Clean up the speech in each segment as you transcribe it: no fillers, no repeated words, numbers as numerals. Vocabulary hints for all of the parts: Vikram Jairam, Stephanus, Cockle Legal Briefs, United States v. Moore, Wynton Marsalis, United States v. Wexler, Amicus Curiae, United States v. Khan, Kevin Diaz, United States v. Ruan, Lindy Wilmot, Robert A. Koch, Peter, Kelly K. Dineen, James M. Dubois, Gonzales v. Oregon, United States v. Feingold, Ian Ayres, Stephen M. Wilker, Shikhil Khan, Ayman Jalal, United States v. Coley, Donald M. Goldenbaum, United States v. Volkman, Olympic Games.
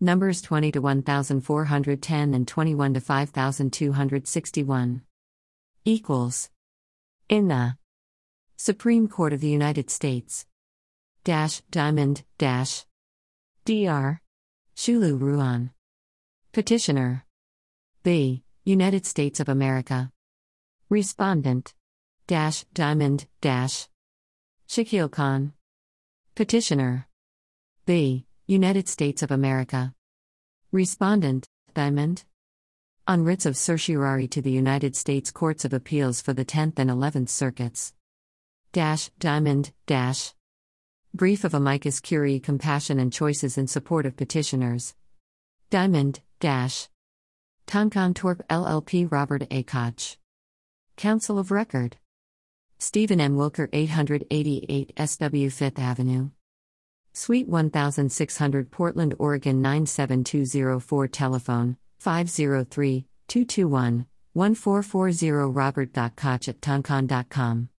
numbers 20 to 1,410 and 21 to 5,261. Equals. In the Supreme Court of the United States. Dash, Diamond, Dash. Dr. Shulu Ruan. Petitioner. B. United States of America. Respondent. Dash, Diamond, Dash. Shikhil Khan. Petitioner. B. United States of America. Respondent, Diamond. On writs of certiorari to the United States Courts of Appeals for the 10th and 11th Circuits. Dash, Diamond, Dash. Brief of Amicus Curiae Compassion and Choices in Support of Petitioners. Diamond, Dash. Tonkon Torp LLP Robert A. Koch. Counsel of Record. Stephen M. Wilker 888 SW 5th Avenue. Suite 1600 Portland, Oregon 97204 Telephone 503-221-1440 robert.koch@tonkon.com.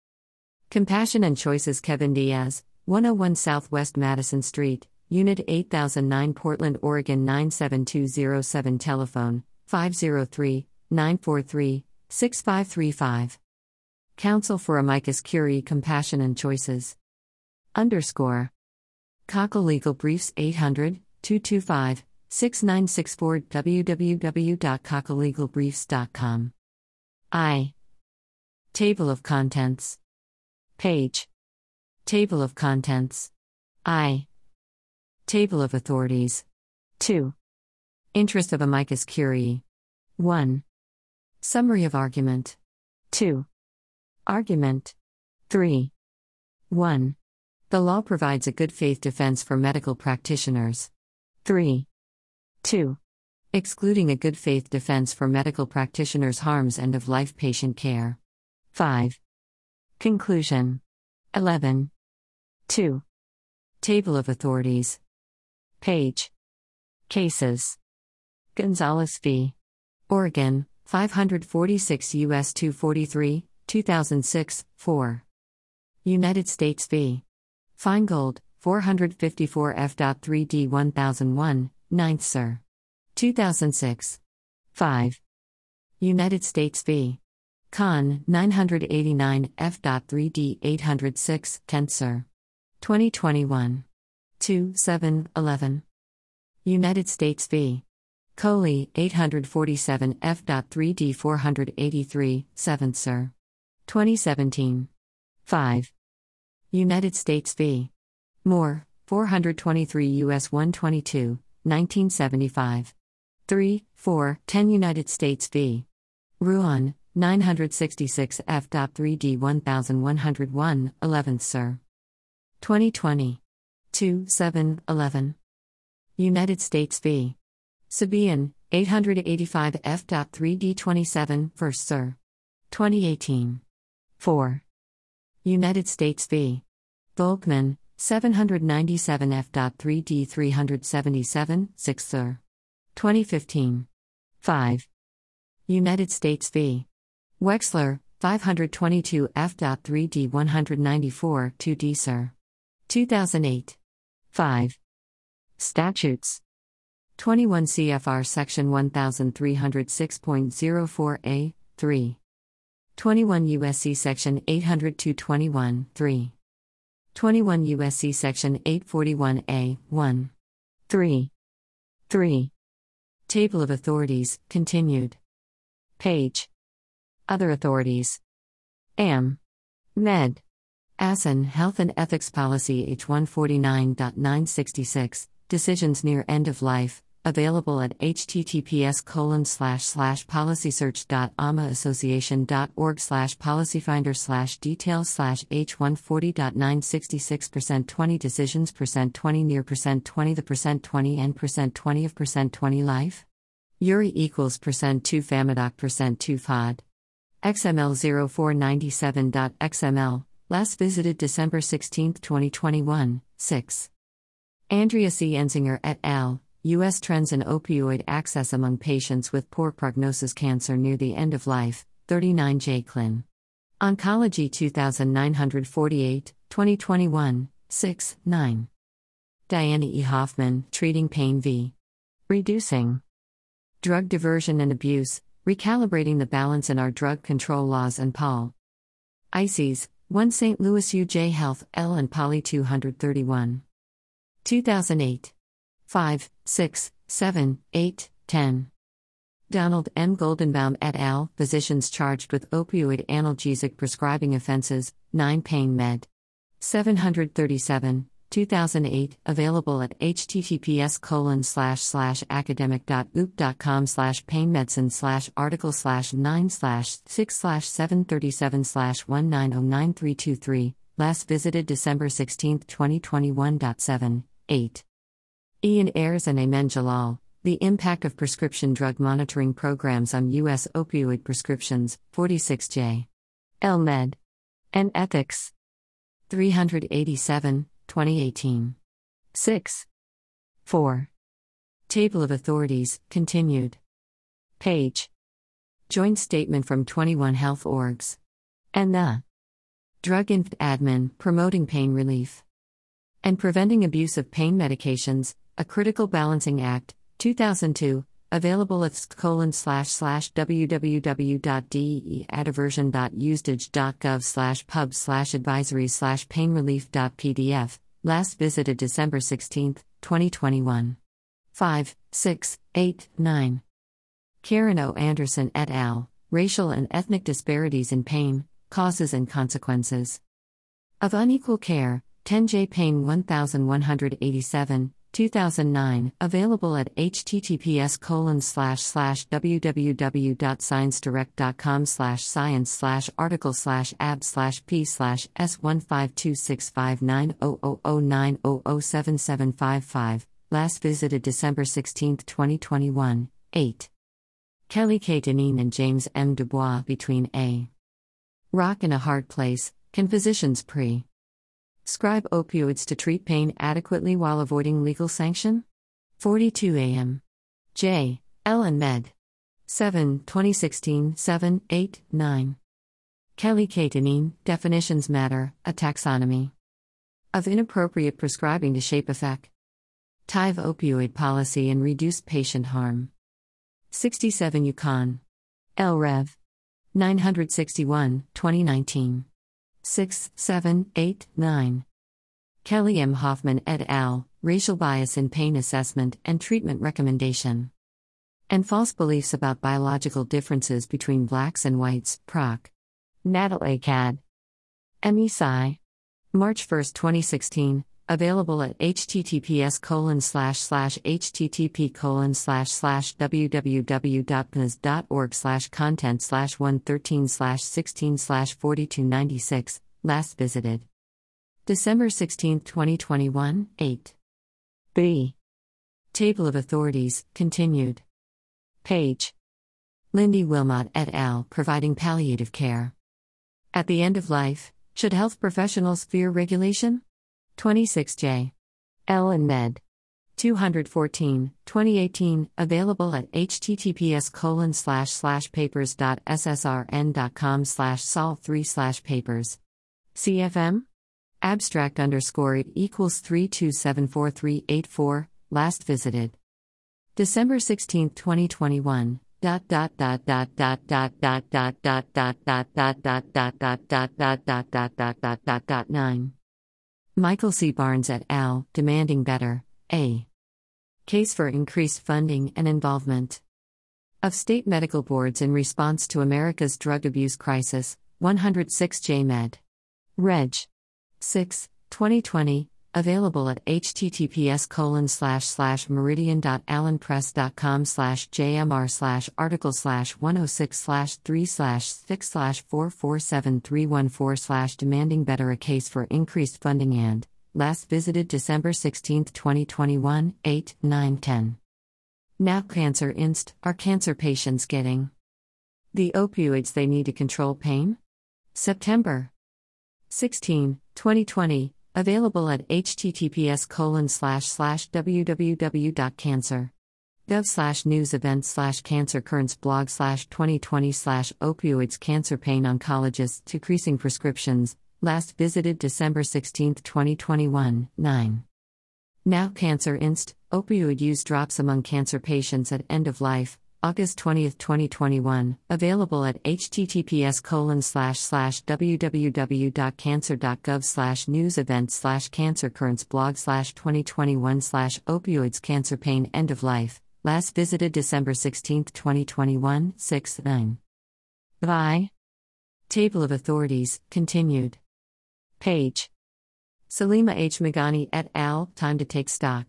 Compassion and Choices Kevin Diaz, 101 Southwest Madison Street, Unit 8009 Portland, Oregon 97207 Telephone 503-943-6535. Counsel for Amicus Curiae Compassion and Choices. Underscore. Cockle Legal Briefs 800-225-6964 www.cocklelegalbriefs.com. I. Table of Contents. Page. Table of Contents. I. Table of Authorities. 2. Interest of Amicus Curiae. 1. Summary of Argument. 2. Argument. 3. 1. The law provides a good faith defense for medical practitioners. 3. 2. Excluding a good faith defense for medical practitioners harms end of life patient care. 5. Conclusion. 11. 2. Table of Authorities. Page. Cases. Gonzales v. Oregon, 546 U.S. 243, 2006, 4. United States v. Feingold, 454 F.3d 1001, 9th Sir. 2006. 5. United States v. Khan, 989 F.3d 806, 10th Sir. 2021. 2-7-11. United States v. Coley, 847 F.3d 483, 7th Sir. 2017. 5. United States v. Moore, 423 U.S. 122, 1975. 3-4-10 United States v. Ruan, 966 F.3d 1101, 11th Sir. 2020. 2-7-11. United States v. Sabian, 885 F.3d 27, 1st Sir. 2018. 4. United States v. Volkman, 797 F.3d 377, 6th Sir. 2015. 5. United States v. Wexler, 522 F.3d 194, 2d Sir. 2008. 5. Statutes. 21 CFR Section 1306.04a, 3. 21 U.S.C. Section 802.21, 3. 21 U.S.C. Section 841a, 1. 3. 3. Table of Authorities, continued. Page. Other Authorities. Am. Med. Asin Health and Ethics Policy H149.966, Decisions Near End of Life, available at https://policysearch.amaassociation.org/policyfinder/details/h140.966% 20 decisions % 20 near % 20 the % 20 and % 20 of % 20 life URI equals % 2 famidoc % 2 fod xml 0497.xml last visited December 16, 2021 6. Andrea C. Enzinger et al. U.S. Trends in Opioid Access Among Patients with Poor Prognosis Cancer Near the End of Life, 39 J. Klin. Oncology 2948, 2021, 6, 9. Diana E. Hoffman, Treating Pain v. Reducing drug diversion and abuse, recalibrating the balance in our drug control laws and Paul Ices, 1 St. Louis UJ Health, L. and Poly 231. 2008. 5, 6, 7, 8, 10. Donald M. Goldenbaum et al., Physicians Charged with Opioid Analgesic Prescribing Offenses, 9 Pain Med. 737, 2008, available at https://academic.oop.com/painmedicine/article/9/6/737/19093323, last visited December 16, 2021.7, 8. Ian Ayres and Ayman Jalal, The Impact of Prescription Drug Monitoring Programs on U.S. Opioid Prescriptions, 46J. L. Med. and Ethics. 387, 2018. 6. 4. Table of Authorities, continued. Page. Joint statement from 21 health orgs. And the Drug Inf. Admin, Promoting Pain Relief and Preventing Abuse of Pain Medications, A Critical Balancing Act, 2002, available at www.deadversion.usage.gov/pub/advisory/painrelief.pdf, last visited December 16, 2021. 5, 6, 8, 9. Karen O. Anderson et al., Racial and Ethnic Disparities in Pain, Causes and Consequences of Unequal Care, 10J Pain 1187, 2009, available at https://www.sciencedirect.com/science/article/ab/p/s15265900090077555, last visited December 16, 2021, 8. Kelly K. Dineen and James M. Dubois between a rock and a hard place, can physicians prescribe opioids to treat pain adequately while avoiding legal sanction? 42 AM. J. L. and Med. 7, 2016, 7, 8, 9. Kelly K. Dineen, Definitions Matter, A Taxonomy of Inappropriate Prescribing to Shape Effect. Tive Opioid Policy and Reduce Patient Harm. 67 Yukon. L. Rev. 961, 2019. 6, 7, 8, 9. Kelly M. Hoffman et al., Racial Bias in Pain Assessment and Treatment Recommendation and False Beliefs About Biological Differences Between Blacks and Whites, Proc. Natalie Cad. M.E. Sci. March 1, 2016, available at https://http://www.pnas.org/content/113/16/4296, last visited December 16, 2021, 8. B. Table of Authorities, continued. Page. Lindy Wilmot et al., Providing Palliative Care at the End of Life, Should Health Professionals Fear Regulation? 26J. L. and Med. 214, 2018, available at https://papers.ssrn.com/sol3/papers. CFM? _abstract_equals 3274384, last visited December 16, 2021. Michael C. Barnes et al., Demanding Better, A Case for Increased Funding and Involvement of State Medical Boards in Response to America's Drug Abuse Crisis, 106 J. Med. Reg. 6, 2020, available at https://meridian.allenpress.com/jmr/article/106/3/6/44731/4/demanding better, a case for increased funding and, last visited December 16, 2021, 8, 9, 10. Now Cancer Inst. Are cancer patients getting the opioids they need to control pain? September 16, 2020. Available at https://www.cancer.gov/news-events/cancer currents blog/2020/opioids cancer pain oncologists decreasing prescriptions, last visited December 16, 2021, 9. Now Cancer Inst., Opioid Use Drops Among Cancer Patients at End of Life, August 20, 2021, available at https://www.cancer.gov/news-events/cancer-currents/blog/2021/opioids-cancer-pain end of life, last visited December 16, 2021, 6-9. By Table of Authorities, continued. Page. Salima H. Maghani et al., Time to Take Stock.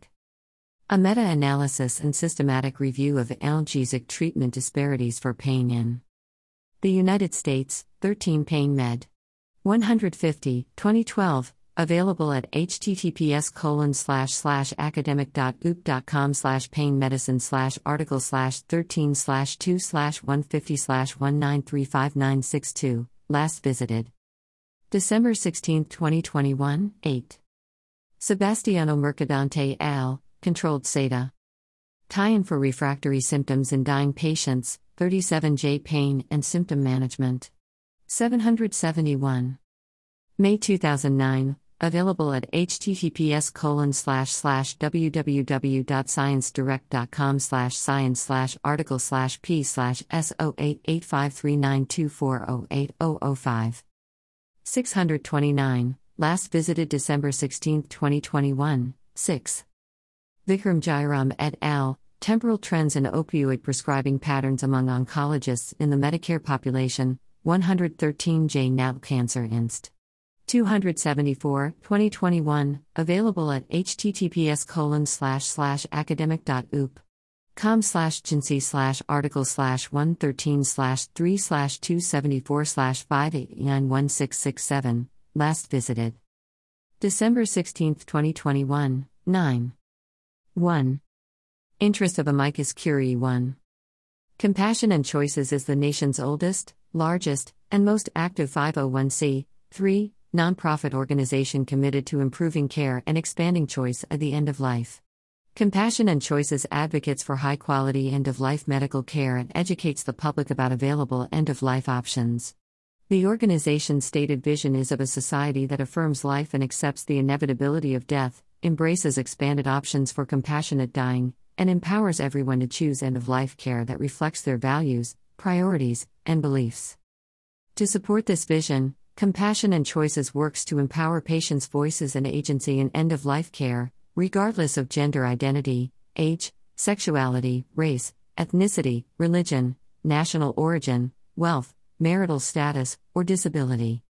A meta-analysis and systematic review of analgesic treatment disparities for pain in the United States, 13 Pain Med. 150, 2012, available at https://academic.oop.com/painmedicine/article/13/2/150/1935962, last visited December 16, 2021, 8. Sebastiano Mercadante al., Controlled SADA. Tie-in for refractory symptoms in dying patients, 37J Pain and Symptom Management. 771. May 2009, available at https://www.sciencedirect.com/science/article/p/S08853924080005. 629, last visited December 16, 2021, 6. Vikram Jairam et al., Temporal Trends in Opioid Prescribing Patterns Among Oncologists in the Medicare Population, 113J Now Cancer Inst. 274, 2021, available at https://academic.oop.com/Jincy/article/113/3/274/58916667, last visited December 16, 2021, 9. 1. Interest of Amicus Curiae 1. Compassion and Choices is the nation's oldest, largest, and most active 501(c)(3) nonprofit organization committed to improving care and expanding choice at the end of life. Compassion and Choices advocates for high-quality end-of-life medical care and educates the public about available end-of-life options. The organization's stated vision is of a society that affirms life and accepts the inevitability of death, embraces expanded options for compassionate dying, and empowers everyone to choose end-of-life care that reflects their values, priorities, and beliefs. To support this vision, Compassion and Choices works to empower patients' voices and agency in end-of-life care, regardless of gender identity, age, sexuality, race, ethnicity, religion, national origin, wealth, marital status, or disability.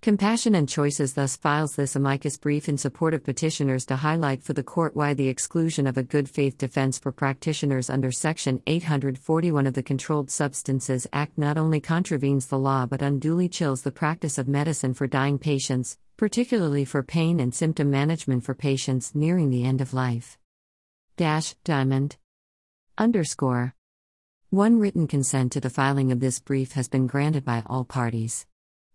Compassion and Choices thus files this amicus brief in support of petitioners to highlight for the court why the exclusion of a good faith defense for practitioners under Section 841 of the Controlled Substances Act not only contravenes the law but unduly chills the practice of medicine for dying patients, particularly for pain and symptom management for patients nearing the end of life. Diamond. 1 Written consent to the filing of this brief has been granted by all parties.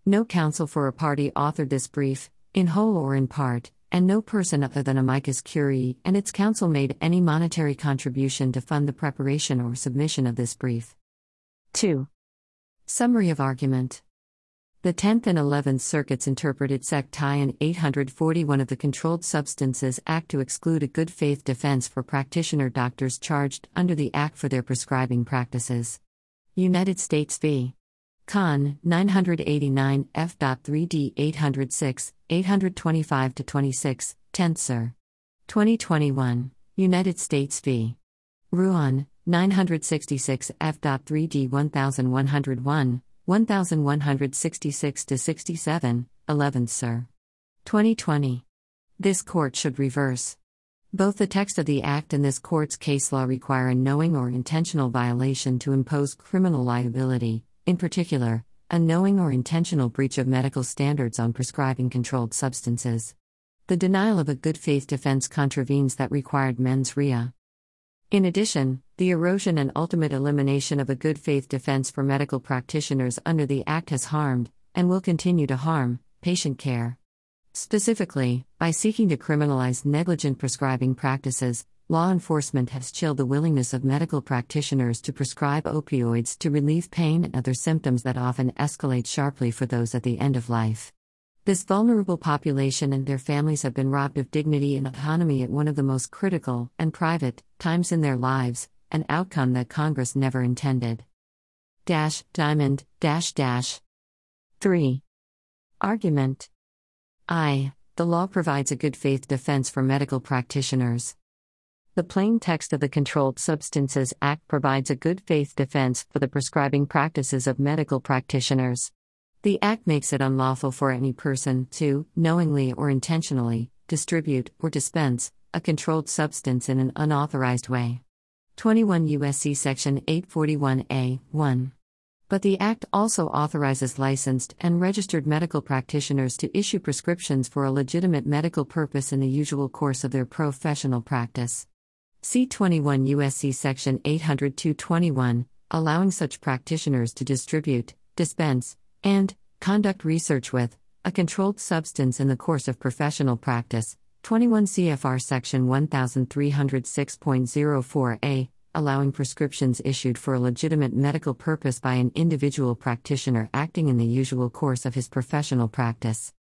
No counsel for a party authored this brief, in whole or in part, and no person other than Amicus Curiae and its counsel made any monetary contribution to fund the preparation or submission of this brief. 2. Summary of Argument. The 10th and 11th Circuits interpreted Sec. Tie-in 841 of the Controlled Substances Act to exclude a good faith defense for practitioner doctors charged under the Act for their prescribing practices. United States v. Khan, 989 F.3d 806, 825-26, 10th Sir. 2021, United States v. Ruan, 966 F.3d 1101, 1166-67, 11th Sir. 2020. This court should reverse. Both the text of the Act and this court's case law require a knowing or intentional violation to impose criminal liability, in particular, a knowing or intentional breach of medical standards on prescribing controlled substances. The denial of a good faith defense contravenes that required mens rea. In addition, the erosion and ultimate elimination of a good faith defense for medical practitioners under the Act has harmed, and will continue to harm, patient care. Specifically, by seeking to criminalize negligent prescribing practices, law enforcement has chilled the willingness of medical practitioners to prescribe opioids to relieve pain and other symptoms that often escalate sharply for those at the end of life. This vulnerable population and their families have been robbed of dignity and autonomy at one of the most critical and private times in their lives, an outcome that Congress never intended. (3) Argument. I. The law provides a good faith defense for medical practitioners. The plain text of the Controlled Substances Act provides a good faith defense for the prescribing practices of medical practitioners. The Act makes it unlawful for any person to, knowingly or intentionally, distribute or dispense a controlled substance in an unauthorized way. 21 U.S.C. Section 841A(1). But the Act also authorizes licensed and registered medical practitioners to issue prescriptions for a legitimate medical purpose in the usual course of their professional practice. See 21 U.S.C. Section 802(21), allowing such practitioners to distribute, dispense, and conduct research with a controlled substance in the course of professional practice. 21 CFR Section 1306.04a, allowing prescriptions issued for a legitimate medical purpose by an individual practitioner acting in the usual course of his professional practice.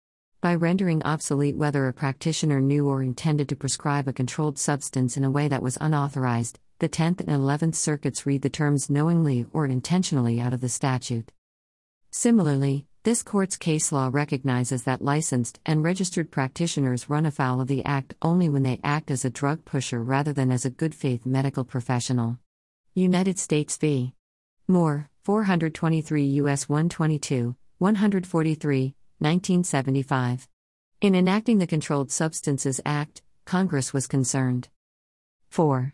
By rendering obsolete whether a practitioner knew or intended to prescribe a controlled substance in a way that was unauthorized, the 10th and 11th Circuits read the terms knowingly or intentionally out of the statute. Similarly, this court's case law recognizes that licensed and registered practitioners run afoul of the Act only when they act as a drug pusher rather than as a good-faith medical professional. United States v. Moore, 423 U.S. 122, 143, 1975. In enacting the Controlled Substances Act, Congress was concerned 4.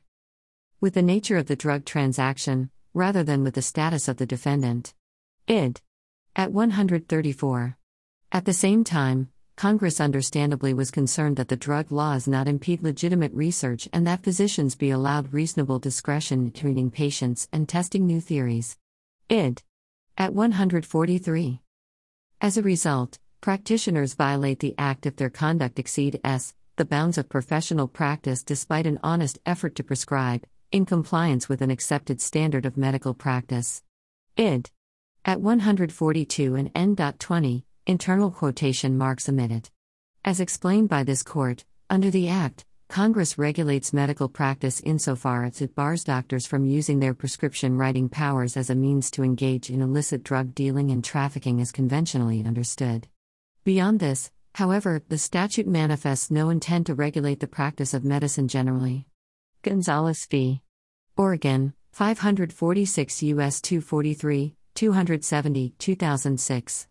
With the nature of the drug transaction, rather than with the status of the defendant. Id. At 134. At the same time, Congress understandably was concerned that the drug laws not impede legitimate research and that physicians be allowed reasonable discretion in treating patients and testing new theories. Id. At 143. As a result, practitioners violate the Act if their conduct exceed the bounds of professional practice despite an honest effort to prescribe, in compliance with an accepted standard of medical practice. Id. At 142 and n.20, internal quotation marks omitted. As explained by this court, under the Act, Congress regulates medical practice insofar as it bars doctors from using their prescription writing powers as a means to engage in illicit drug dealing and trafficking as conventionally understood. Beyond this, however, the statute manifests no intent to regulate the practice of medicine generally. Gonzales v. Oregon, 546 U.S. 243, 270, 2006.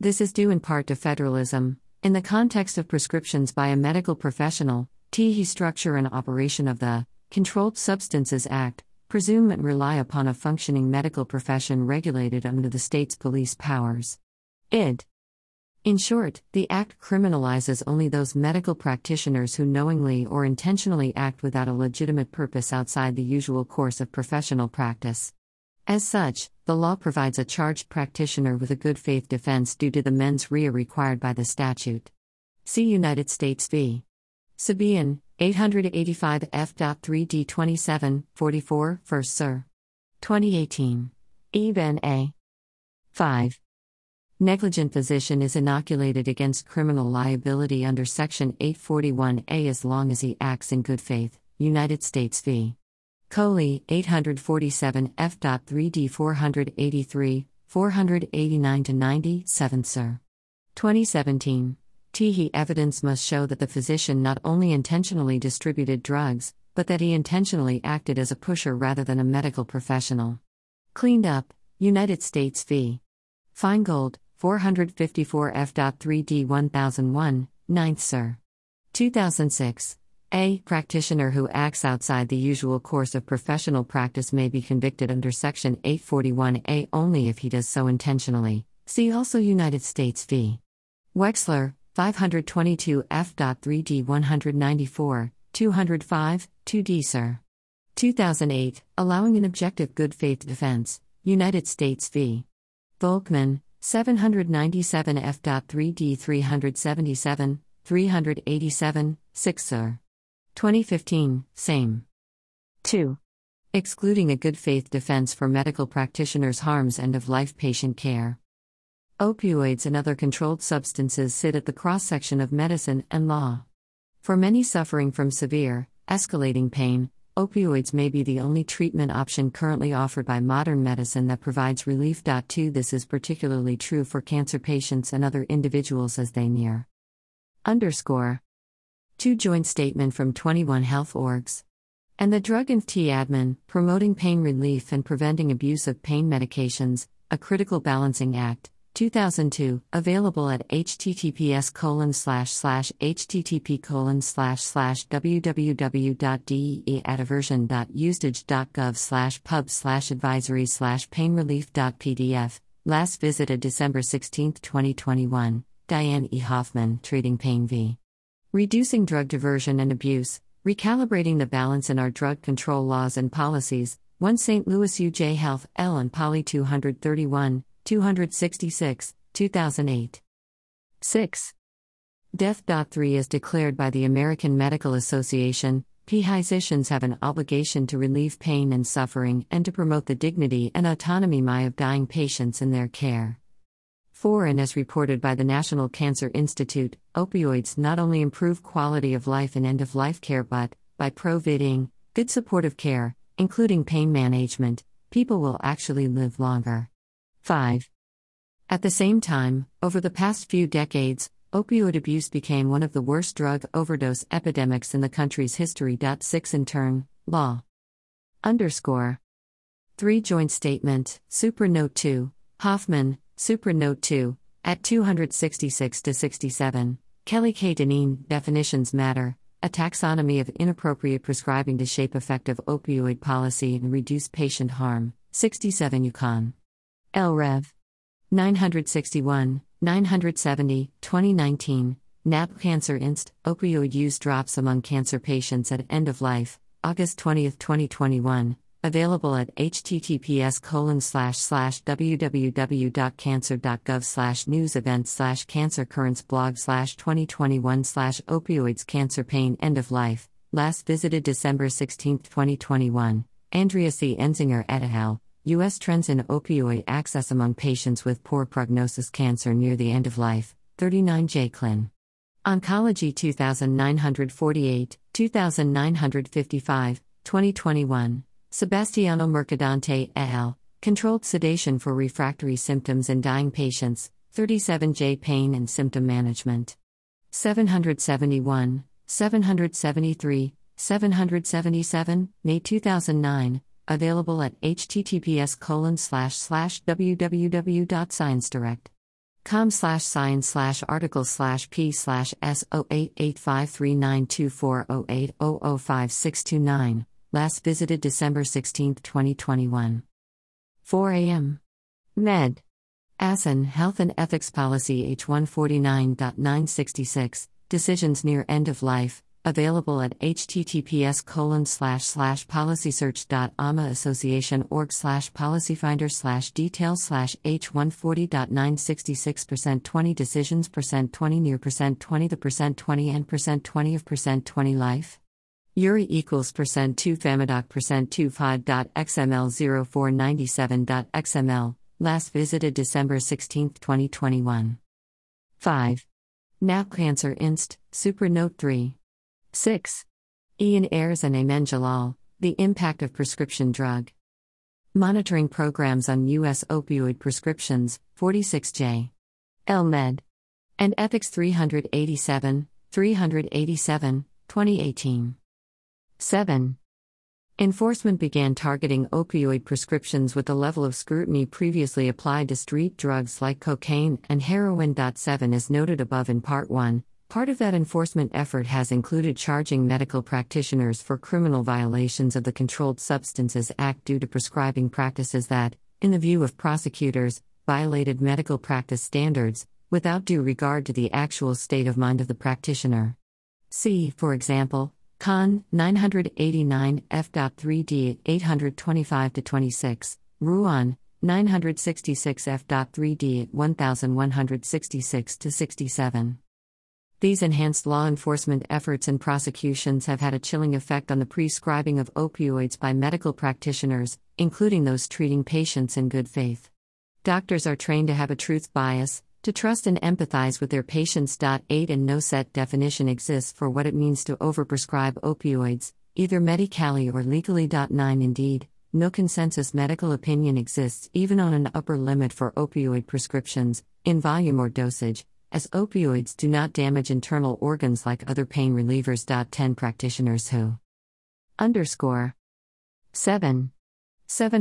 This is due in part to federalism. In the context of prescriptions by a medical professional, the structure and operation of the Controlled Substances Act presume and rely upon a functioning medical profession regulated under the state's police powers. Id. In short, the Act criminalizes only those medical practitioners who knowingly or intentionally act without a legitimate purpose outside the usual course of professional practice. As such, the law provides a charged practitioner with a good faith defense due to the mens rea required by the statute. See United States v. Sabian, 885 F.3d27, 44, 1st Sir. 2018. Even A. 5. Negligent physician is inoculated against criminal liability under Section 841A as long as he acts in good faith. United States v. Coley, 847 F.3d 483, 489-90, 7th Sir. 2017. The evidence must show that the physician not only intentionally distributed drugs, but that he intentionally acted as a pusher rather than a medical professional. Cleaned up, United States v. Feingold, 454 F.3d 1001, 9th Sir. 2006. A practitioner who acts outside the usual course of professional practice may be convicted under Section 841A only if he does so intentionally. See also United States v. Wexler, 522 F.3d 194, 205, 2d Sir. 2008, allowing an objective good faith defense. United States v. Volkman, 797 F.3d 377, 387, 6th Sir. 2015, same. 2. Excluding a good faith defense for medical practitioners harms end-of-life patient care. Opioids and other controlled substances sit at the cross-section of medicine and law. For many suffering from severe, escalating pain, opioids may be the only treatment option currently offered by modern medicine that provides relief. This is particularly true for cancer patients and other individuals as they near. Two joint statement from 21 health orgs. And the Drug and T Admin, Promoting Pain Relief and Preventing Abuse of Pain Medications, a Critical Balancing Act, 2002, available at http://www.deadversion.usage.gov/pub/advisory/painrelief.pdf. Last visited December 16, 2021. Diane E. Hoffman, Treating Pain v. Reducing Drug Diversion and Abuse, Recalibrating the Balance in Our Drug Control Laws and Policies, 1 St. Louis UJ Health, L. and Poly 231, 266, 2008. 6. Death.3 is declared by the American Medical Association, physicians have an obligation to relieve pain and suffering and to promote the dignity and autonomy of dying patients in their care. 4. And as reported by the National Cancer Institute, opioids not only improve quality of life and end-of-life care but, by providing good supportive care, including pain management, people will actually live longer. 5. At the same time, over the past few decades, opioid abuse became one of the worst drug overdose epidemics in the country's history. 6. In turn, law. Three joint statement, Supernote 2, Hoffman, Supernote 2, at 266-67, Kelly K. Dineen, Definitions Matter, a Taxonomy of Inappropriate Prescribing to Shape Effective Opioid Policy and Reduce Patient Harm, 67 UConn. L. Rev. 961, 970, 2019, NAP Cancer Inst. Opioid Use Drops Among Cancer Patients at End of Life, August 20, 2021, available at https://www.cancer.gov/news-events/cancer-currents/blog/2021/opioids-cancer-pain-end-of-life, last visited December 16, 2021, Andrea C. Enzinger et al., U.S. Trends in Opioid Access Among Patients with Poor Prognosis Cancer Near the End of Life, 39 J. Klin. Oncology 2948, 2955, 2021. Sebastiano Mercadante et al., Controlled Sedation for Refractory Symptoms in Dying Patients, 37 J. Pain and Symptom Management. 771, 773, 777, May 2009. Available at https://www.sciencedirect.com/science/article/p/s0885392408005629, last visited December 16, 2021. 4 a.m. Med. Assen Health and Ethics Policy H149.966, Decisions Near End of Life, available at https://policysearch.amaassociation.org/policyfinder/details/h140.966%20decisions%20near%20%20%20%20% life. URI = %2famidoc %25.xml0497.xml, last visited December 16, 2021. 5. NAP Cancer Inst. Supernote 3. 6. Ian Ayres and Ayman Jalal, The Impact of Prescription Drug Monitoring Programs on U.S. Opioid Prescriptions, 46J. L. Med. and Ethics 387, 387, 2018. 7. Enforcement began targeting opioid prescriptions with the level of scrutiny previously applied to street drugs like cocaine and heroin. 7. As noted above in Part 1, part of that enforcement effort has included charging medical practitioners for criminal violations of the Controlled Substances Act due to prescribing practices that, in the view of prosecutors, violated medical practice standards, without due regard to the actual state of mind of the practitioner. See, for example, Khan, 989 F.3d 825-26, Ruan, 966 F.3d 1166-67. These enhanced law enforcement efforts and prosecutions have had a chilling effect on the prescribing of opioids by medical practitioners, including those treating patients in good faith. Doctors are trained to have a truth bias, to trust and empathize with their patients. 8 And no set definition exists for what it means to overprescribe opioids, either medically or legally. 9 Indeed, no consensus medical opinion exists even on an upper limit for opioid prescriptions, in volume or dosage, as opioids do not damage internal organs like other pain relievers. 10 Practitioners who _7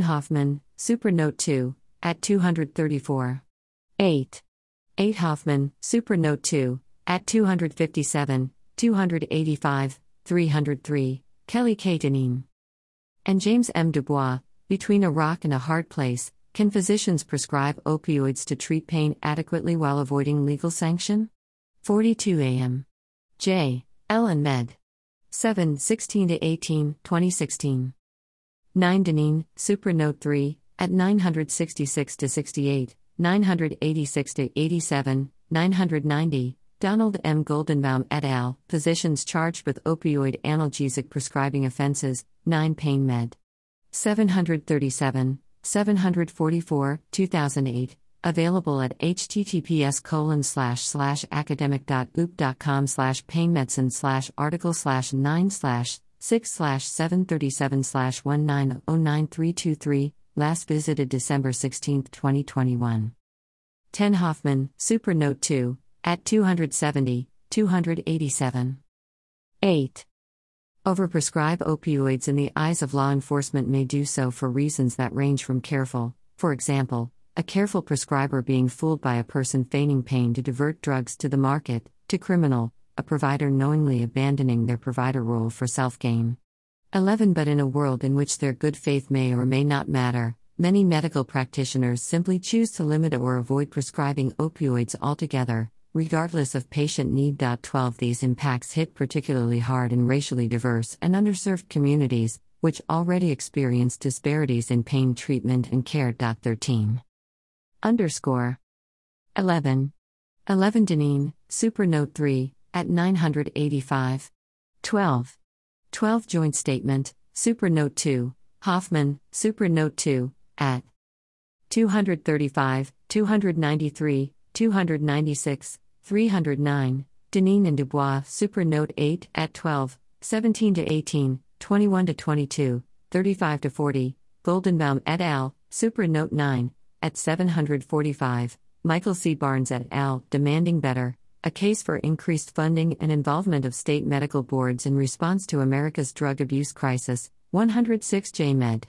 Hoffman, Supernote 2, at 234. 8 Hoffman, Supernote 2, at 257, 285, 303, Kelly K. Deneen and James M. Dubois, Between a Rock and a Hard Place, Can Physicians Prescribe Opioids to Treat Pain Adequately While Avoiding Legal Sanction? 42 A.M. J. L. and Med. 7, 16-18, 2016. 9 Deneen, Supernote 3, at 966-68, 986-87, 990, Donald M. Goldenbaum et al., Physicians Charged with Opioid Analgesic Prescribing Offenses, 9 Pain Med. 737, 744, 2008, available at https://academic.oop.com/painmedicine/article/9/6/737/19093223, last visited December 16, 2021. 10 Hoffman, Supernote 2, at 270, 287. 8. Overprescribe opioids in the eyes of law enforcement may do so for reasons that range from careful, for example, a careful prescriber being fooled by a person feigning pain to divert drugs to the market, to criminal, a provider knowingly abandoning their provider role for self-gain. 11 But in a world in which their good faith may or may not matter, many medical practitioners simply choose to limit or avoid prescribing opioids altogether, regardless of patient need. 12 These impacts hit particularly hard in racially diverse and underserved communities, which already experience disparities in pain treatment and care. 13. 11 Deneen, Supernote 3, at 985. 12 Joint Statement, Supernote 2, Hoffman, Supernote 2, at 235, 293, 296, 309, Deneen and Dubois, Supernote 8, at 12, 17-18, 21-22, 35-40, Goldenbaum et al., Supernote 9, at 745, Michael C. Barnes et al., Demanding Better, A Case for Increased Funding and Involvement of State Medical Boards in Response to America's Drug Abuse Crisis, 106 J. Med.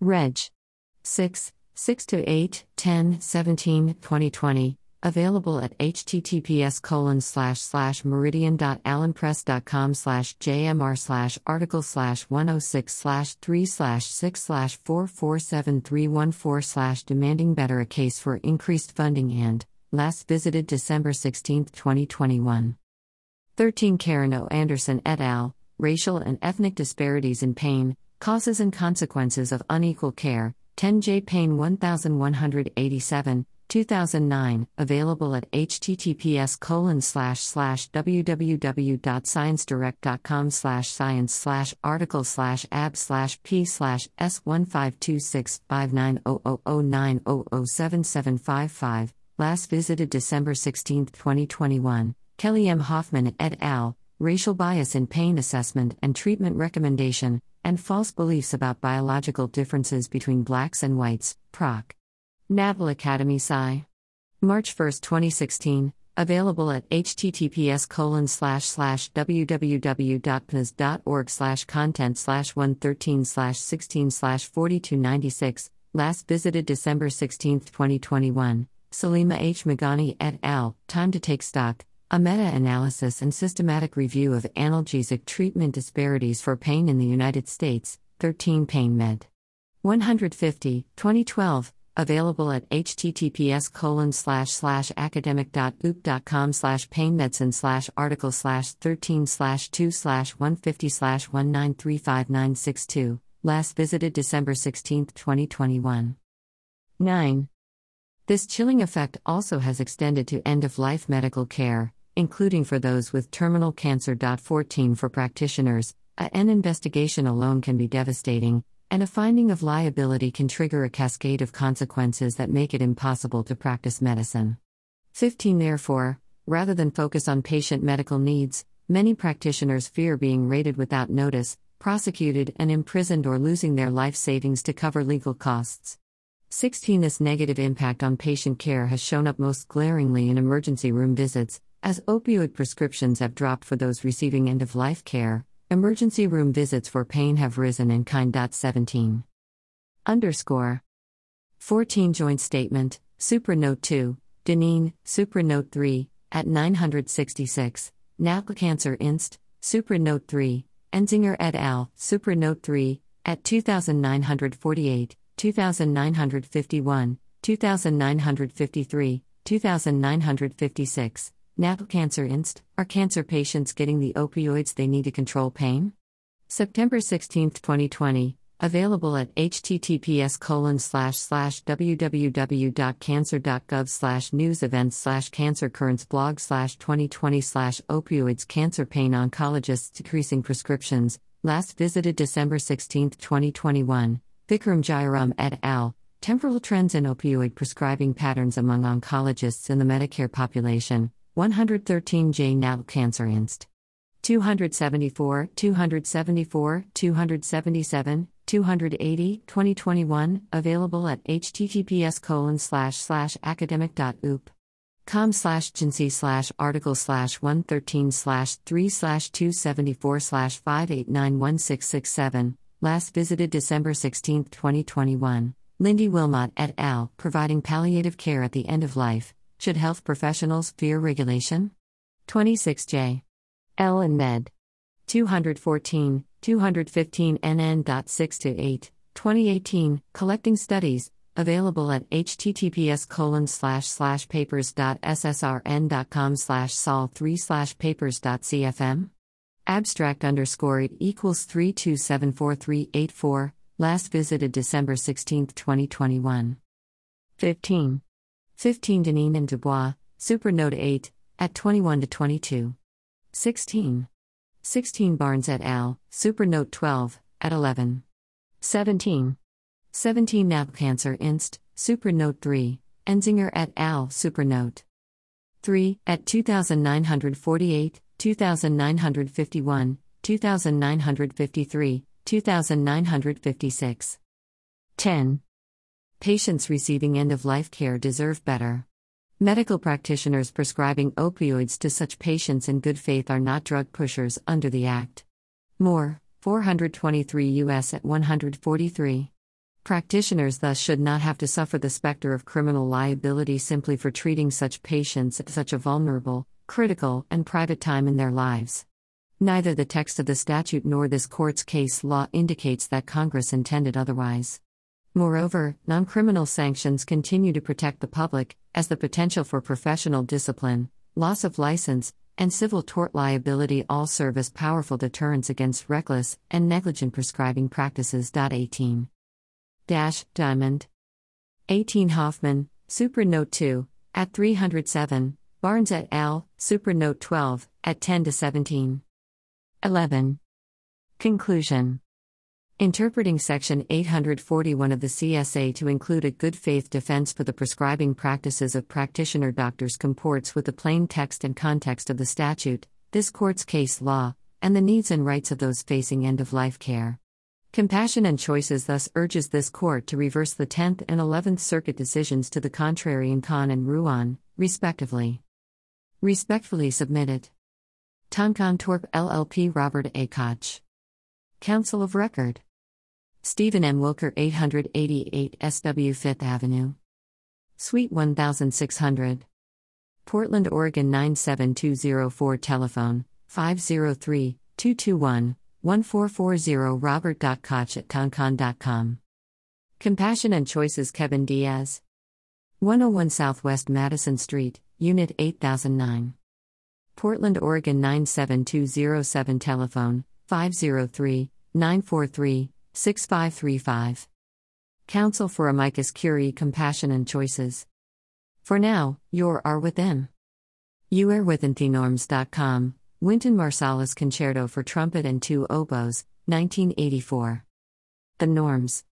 Reg. 6-8, 10, 17, 2020, available at https://meridian.allenpress.com/jmr/article/106/3/6/44731/4/demanding better A Case for Increased Funding and, last visited December 16, 2021. 13 Karen O. Anderson et al., Racial and Ethnic Disparities in Pain, Causes and Consequences of Unequal Care, 10 J. Pain 1187, 2009, available at https://www.sciencedirect.com/science/article/ab/p/s1526590009007755, last visited December 16, 2021, Kelly M. Hoffman et al., Racial Bias in Pain Assessment and Treatment Recommendation, and False Beliefs About Biological Differences Between Blacks and Whites, Proc. Naval Academy Sci. March 1, 2016, available at https://www.pnas.org/content/113/16/4296, last visited December 16, 2021, Salima H. Maghani et al., Time to Take Stock, A Meta-Analysis and Systematic Review of Analgesic Treatment Disparities for Pain in the United States, 13 Pain Med. 150, 2012, available at https://academic.oop.com/painmedicine/article/13/2/150/1935962, last visited December 16, 2021. 9. This chilling effect also has extended to end-of-life medical care, including for those with terminal cancer. 14 For practitioners, an investigation alone can be devastating, and a finding of liability can trigger a cascade of consequences that make it impossible to practice medicine. 15. Therefore, rather than focus on patient medical needs, many practitioners fear being raided without notice, prosecuted and imprisoned, or losing their life savings to cover legal costs. 16. This negative impact on patient care has shown up most glaringly in emergency room visits, as opioid prescriptions have dropped for those receiving end-of-life care. Emergency room visits for pain have risen in kind. 17. Underscore. 14. Joint Statement, Supernote 2, Deneen, Supernote 3, at 966, NAPLA Cancer Inst., Supernote 3, Enzinger et al., Supernote 3, at 2948, 2951, 2953, 2956, NAPLA Cancer Inst., Are Cancer Patients Getting the Opioids They Need to Control Pain? September 16, 2020, available at https://www.cancer.gov/news-events/cancer-currents/blog/2020/opioids-cancer-pain-oncologists decreasing prescriptions, last visited December 16, 2021, Vikram Jairam et al., Temporal Trends in Opioid Prescribing Patterns Among Oncologists in the Medicare Population, 113J NAPLA Cancer Inst. 274, 274, 277, 280, 2021, available at https://academic.oop.com/genc/article/113/3/274/58916667, last visited December 16, 2021, Lindy Wilmot et al., Providing Palliative Care at the End of Life, Should Health Professionals Fear Regulation? 26J. L. and Med. 214, 215 NN.6-8, 2018, Collecting Studies, available at https://papers.ssrn.com/sol3/papers.cfm. Abstract underscore it equals 3274384, last visited December 16, 2021. 15. Deneen and Dubois, Supernote 8, at 21-22. 16. Barnes et al., Supernote 12, at 11. 17. NAPLA Cancer Inst., Supernote 3, Enzinger et al., Supernote 3, at 2948, 2951, 2953, 2956. 10. Patients receiving end-of-life care deserve better. Medical practitioners prescribing opioids to such patients in good faith are not drug pushers under the Act. Moore, 423 U.S. at 143. Practitioners thus should not have to suffer the specter of criminal liability simply for treating such patients at such a vulnerable, critical, and private time in their lives. Neither the text of the statute nor this court's case law indicates that Congress intended otherwise. Moreover, non-criminal sanctions continue to protect the public, as the potential for professional discipline, loss of license, and civil tort liability all serve as powerful deterrents against reckless and negligent prescribing practices. 18. Diamond. 18. Hoffman, Supernote 2, at 307, Barnes et al., Supernote 12, at 10-17. 11. Conclusion. Interpreting Section 841 of the CSA to include a good faith defense for the prescribing practices of practitioner doctors comports with the plain text and context of the statute, this court's case law, and the needs and rights of those facing end-of-life care. Compassion and Choices thus urges this court to reverse the 10th and 11th Circuit decisions to the contrary in Khan and Ruan, respectively. Respectfully submitted. Tonkon Torp LLP, Robert A. Koch, Counsel of Record. Stephen M. Wilker, 888 SW 5th Avenue, Suite 1600, Portland, Oregon 97204. Telephone 503-221-1440. Robert.koch@tonkon.com. Compassion and Choices, Kevin Diaz, 101 Southwest Madison Street, Unit 8009, Portland, Oregon 97207. Telephone 503-943-6535. Counsel for Amicus Curiae, Compassion and Choices. For now, you are within. You are within the norms.com, Wynton Marsalis Concerto for Trumpet and Two Oboes, 1984. the norms.